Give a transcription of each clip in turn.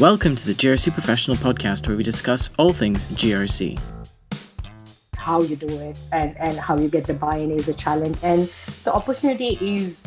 Welcome to the GRC Professional Podcast, where we discuss all things GRC. How you do it and how you get the buy-in is a challenge. And the opportunity is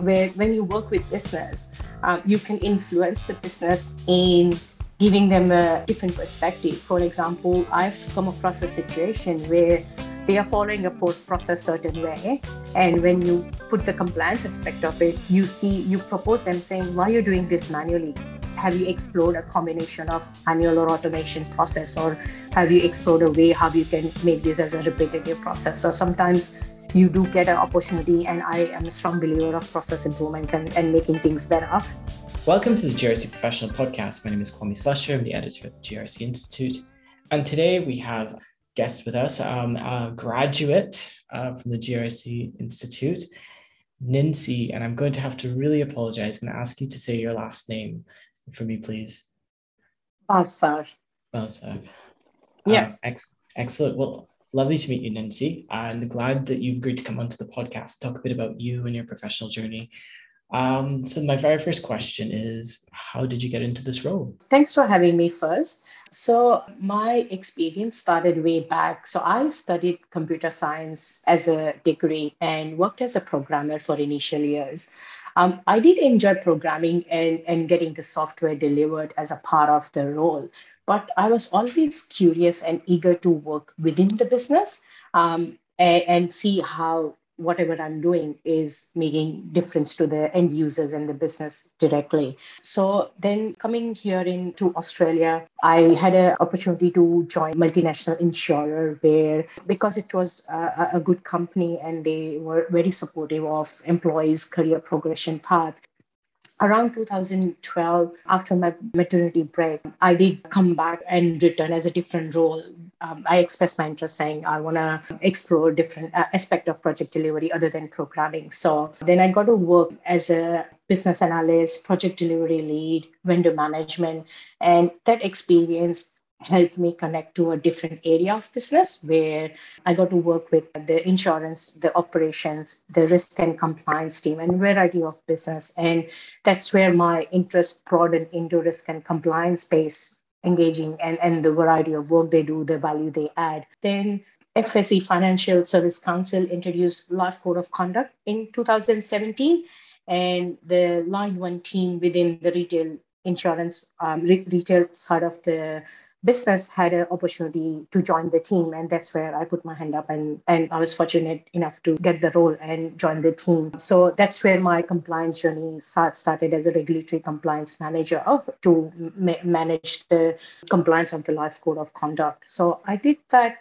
where when you work with business, you can influence the business in giving them a different perspective. For example, I've come across a situation where they are following a process certain way. And when you put the compliance aspect of it, you propose them saying, why are you doing this manually? Have you explored a combination of manual or automation process, or have you explored a way how you can make this as a repetitive process? So sometimes you do get an opportunity, and I am a strong believer of process improvements and making things better. Welcome to the GRC Professional Podcast. My name is Kwame Slusher. I'm the editor at the GRC Institute. And today we have guests with us, a graduate from the GRC Institute, Ninsi, and I'm going to have to really apologize and ask you to say your last name for me, please. Barsar. Yeah. Excellent. Well, lovely to meet you, Ninsi, and glad that you've agreed to come onto the podcast, talk a bit about you and your professional journey. So my very first question is, how did you get into this role? Thanks for having me first. So my experience started way back. So I studied computer science as a degree and worked as a programmer for initial years. I did enjoy programming and getting the software delivered as a part of the role, but I was always curious and eager to work within the business and see how whatever I'm doing is making difference to the end users and the business directly. So then coming here into Australia, I had an opportunity to join multinational insurer where, because it was a good company and they were very supportive of employees' career progression path. Around 2012, after my maternity break, I did come back and return as a different role. I expressed my interest saying I want to explore different aspect of project delivery other than programming. So then I got to work as a business analyst, project delivery lead, vendor management, and that experience helped me connect to a different area of business where I got to work with the insurance, the operations, the risk and compliance team, and variety of business. And that's where my interest broadened into risk and compliance space, engaging and the variety of work they do, the value they add. Then FSC, Financial Service Council, introduced Life Code of Conduct in 2017, and the Line 1 team within the retail insurance, retail side of the business had an opportunity to join the team, and that's where I put my hand up and I was fortunate enough to get the role and join the team. So that's where my compliance journey started as a regulatory compliance manager to manage the compliance of the Life Code of Conduct. So I did that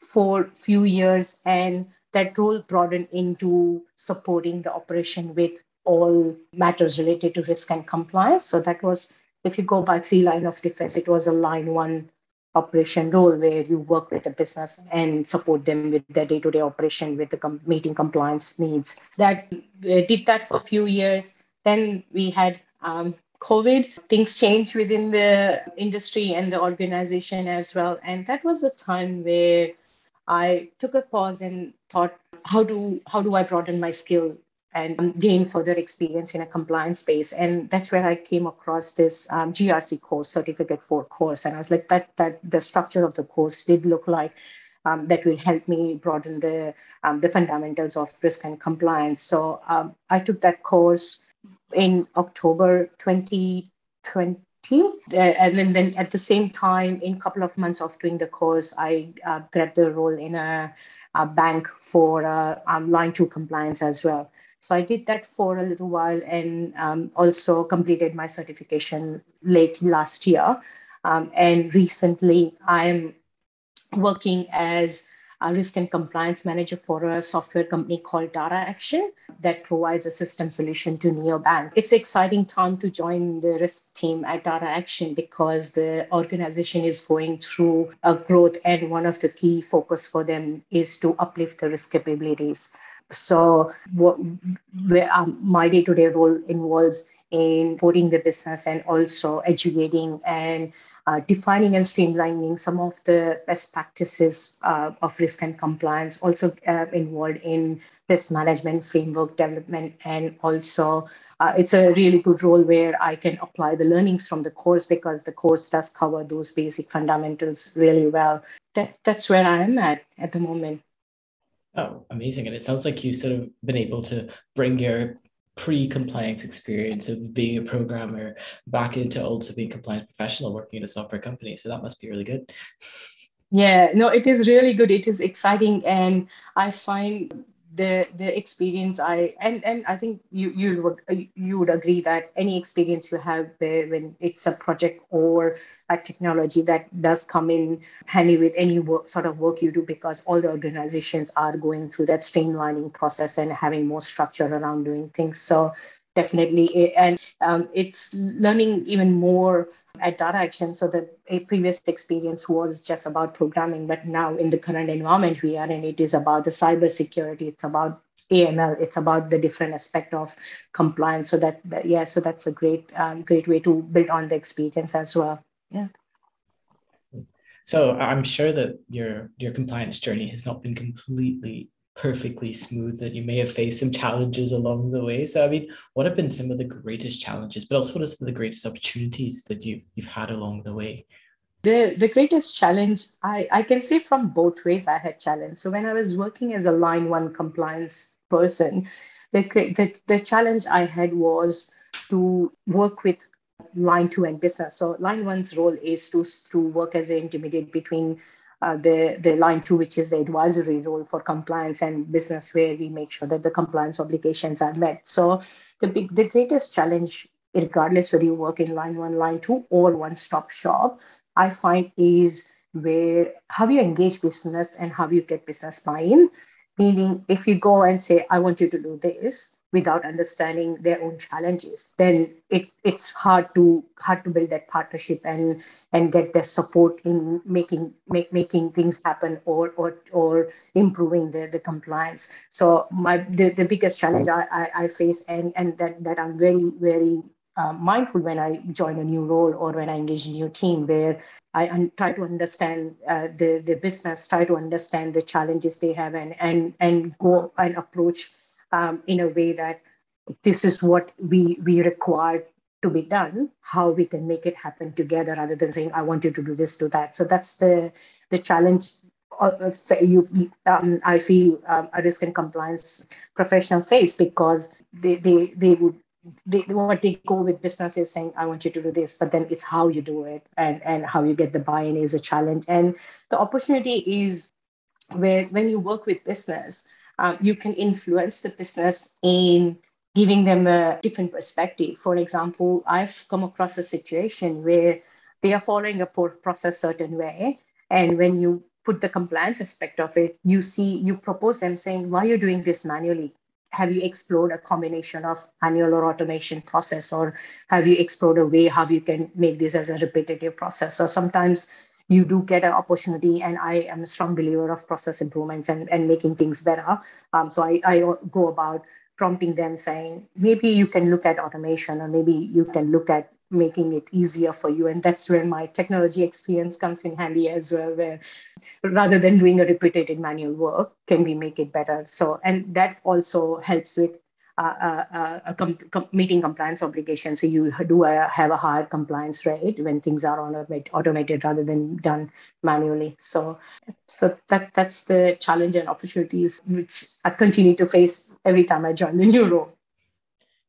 for a few years, and that role broadened into supporting the operation with all matters related to risk and compliance. So that was, if you go by three line of defense, it was a line one operation role where you work with the business and support them with their day-to-day operation with the meeting compliance needs. That did that for a few years. Then we had COVID. Things changed within the industry and the organization as well. And that was the time where I took a pause and thought, how do I broaden my skill and gain further experience in a compliance space? And that's where I came across this GRC course, Certificate 4 course. And I was like, that the structure of the course did look like that will help me broaden the fundamentals of risk and compliance. So I took that course in October 2020. And then at the same time, in a couple of months of doing the course, I grabbed the role in a bank for Line 2 compliance as well. So I did that for a little while and also completed my certification late last year. And recently, I'm working as a risk and compliance manager for a software company called Data Action that provides a system solution to Neo Bank. It's an exciting time to join the risk team at Data Action because the organization is going through a growth, and one of the key focus for them is to uplift the risk capabilities. So my day-to-day role involves in supporting the business and also educating and defining and streamlining some of the best practices of risk and compliance, also involved in risk management framework development. And also it's a really good role where I can apply the learnings from the course, because the course does cover those basic fundamentals really well. That's where I am at the moment. Oh, amazing. And it sounds like you've sort of been able to bring your pre-compliance experience of being a programmer back into also being a compliant professional working in a software company. So that must be really good. Yeah, no, it is really good. It is exciting. And I find the experience and I think you would agree that any experience you have where when it's a project or a technology, that does come in handy with any work, sort of work you do, because all the organizations are going through that streamlining process and having more structure around doing things. So definitely, and it's learning even more at Data Action. So the previous experience was just about programming, but now in the current environment we are in, it is about the cybersecurity, it's about AML, it's about the different aspect of compliance. So so that's a great way to build on the experience as well. Yeah. So I'm sure that your compliance journey has not been completely perfectly smooth, that you may have faced some challenges along the way. So, I mean, what have been some of the greatest challenges, but also what are some of the greatest opportunities that you've had along the way? The greatest challenge, I can say from both ways I had challenge. So when I was working as a line 1 compliance person, the challenge I had was to work with line 2 and business. So line 1's role is to work as an intermediate between the line 2, which is the advisory role for compliance, and business, where we make sure that the compliance obligations are met. So the greatest challenge, regardless whether you work in line 1, line 2, or one-stop shop, I find is where how you engage business and how you get business buy-in. Meaning, if you go and say, I want you to do this, without understanding their own challenges, then it's hard to build that partnership and get their support in making things happen or improving the compliance. So the biggest challenge I face, and that I'm very, very mindful when I join a new role or when I engage a new team, where I try to understand the business, try to understand the challenges they have, and go and approach in a way that this is what we require to be done, how we can make it happen together, rather than saying, I want you to do this, do that. So that's the challenge I feel a risk and compliance professional face, because what they go with business is saying, I want you to do this, but then it's how you do it and how you get the buy-in is a challenge. And the opportunity is where when you work with business, you can influence the business in giving them a different perspective. For example, I've come across a situation where they are following a process certain way. And when you put the compliance aspect of it, you propose them saying, why are you doing this manually? Have you explored a combination of manual or automation process? Or have you explored a way how you can make this as a repetitive process? So sometimes you do get an opportunity, and I am a strong believer of process improvements and making things better. So I go about prompting them saying, maybe you can look at automation, or maybe you can look at making it easier for you. And that's where my technology experience comes in handy as well, where rather than doing a repetitive manual work, can we make it better? So, and that also helps with meeting compliance obligations. So you do have a higher compliance rate when things are automated rather than done manually. So that's the challenge and opportunities which I continue to face every time I join the new role.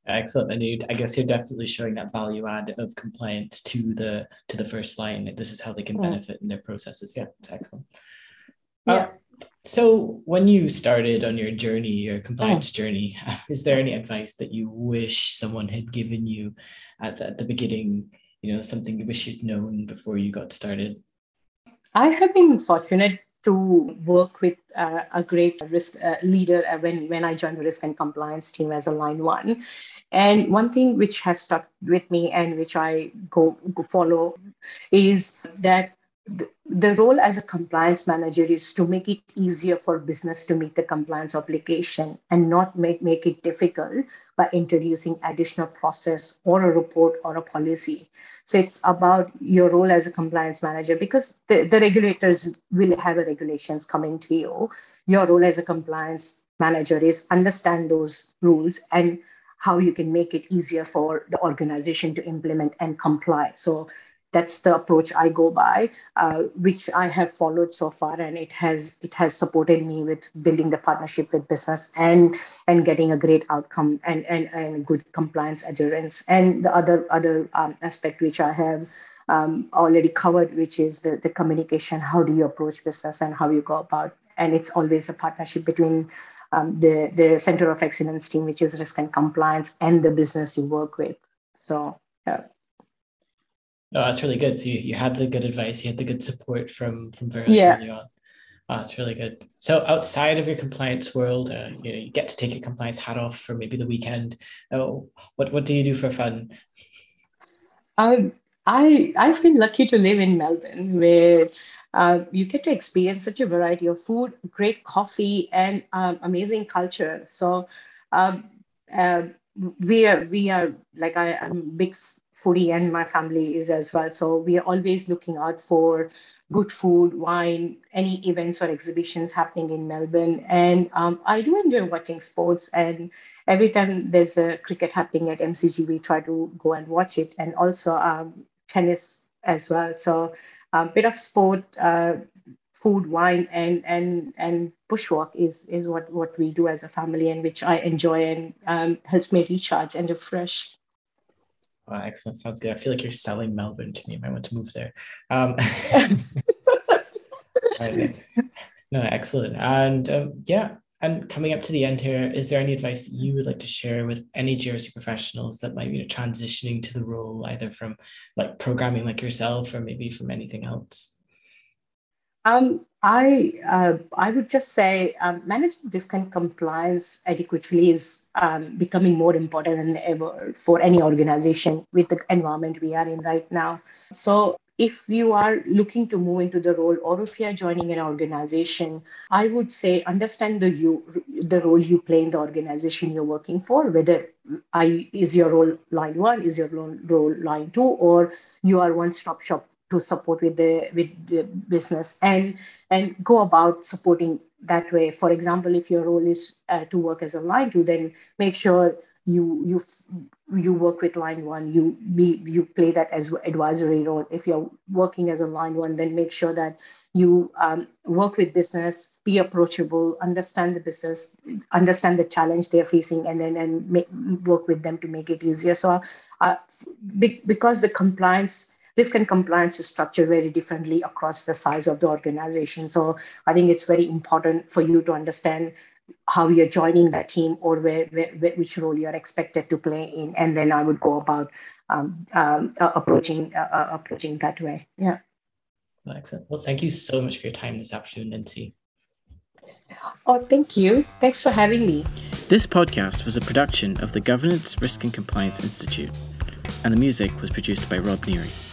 Excellent. And I guess you're definitely showing that value add of compliance to the first line. This is how they can benefit in their processes. Yeah, it's excellent. So when you started on your journey, your compliance journey, is there any advice that you wish someone had given you at the beginning, something you wish you'd known before you got started? I have been fortunate to work with a great risk leader when I joined the risk and compliance team as a line 1. And one thing which has stuck with me and which I go follow is that The role as a compliance manager is to make it easier for business to meet the compliance obligation and not make it difficult by introducing additional process or a report or a policy. So it's about your role as a compliance manager, because the regulators will have a regulations coming to you. Your role as a compliance manager is understand those rules and how you can make it easier for the organization to implement and comply. So that's the approach I go by, which I have followed so far, and it has supported me with building the partnership with business and getting a great outcome and good compliance adherence. And the other aspect which I have already covered, which is the communication. How do you approach business and how you go about? And it's always a partnership between the Center of Excellence team, which is risk and compliance, and the business you work with. So. No, that's really good. So you had the good advice, you had the good support from very early on. That's really good. So outside of your compliance world, you get to take your compliance hat off for maybe the weekend. What do you do for fun? I've been lucky to live in Melbourne, where you get to experience such a variety of food, great coffee, and amazing culture. So we are like I'm a big foodie, and my family is as well. So we are always looking out for good food, wine, any events or exhibitions happening in Melbourne. And I do enjoy watching sports. And every time there's a cricket happening at MCG, we try to go and watch it. And also tennis as well. So a bit of sport, food, wine, and bushwalk is what we do as a family, and which I enjoy and helps me recharge and refresh. Wow, excellent. Sounds good. I feel like you're selling Melbourne to me. I want to move there. No, excellent. And and coming up to the end here, is there any advice that you would like to share with any GRC professionals that might be transitioning to the role, either from like programming like yourself or maybe from anything else? I would just say managing risk and compliance adequately is becoming more important than ever for any organization with the environment we are in right now. So if you are looking to move into the role, or if you are joining an organization, I would say understand the role you play in the organization you're working for, whether is your role line one, is your role line two, or you are one-stop shop to support with the business, and go about supporting that way. For example, if your role is to work as a line two, then make sure you work with line one. You play that as advisory role. If you're working as a line one, then make sure that you work with business, be approachable, understand the business, understand the challenge they're facing, and then work with them to make it easier. So, because the risk and compliance is structured very differently across the size of the organization. So I think it's very important for you to understand how you're joining that team, or which role you're expected to play in. And then I would go about approaching that way. Yeah. Well, excellent. Well, thank you so much for your time this afternoon, Nancy. Oh, thank you. Thanks for having me. This podcast was a production of the Governance, Risk and Compliance Institute, and the music was produced by Rob Neary.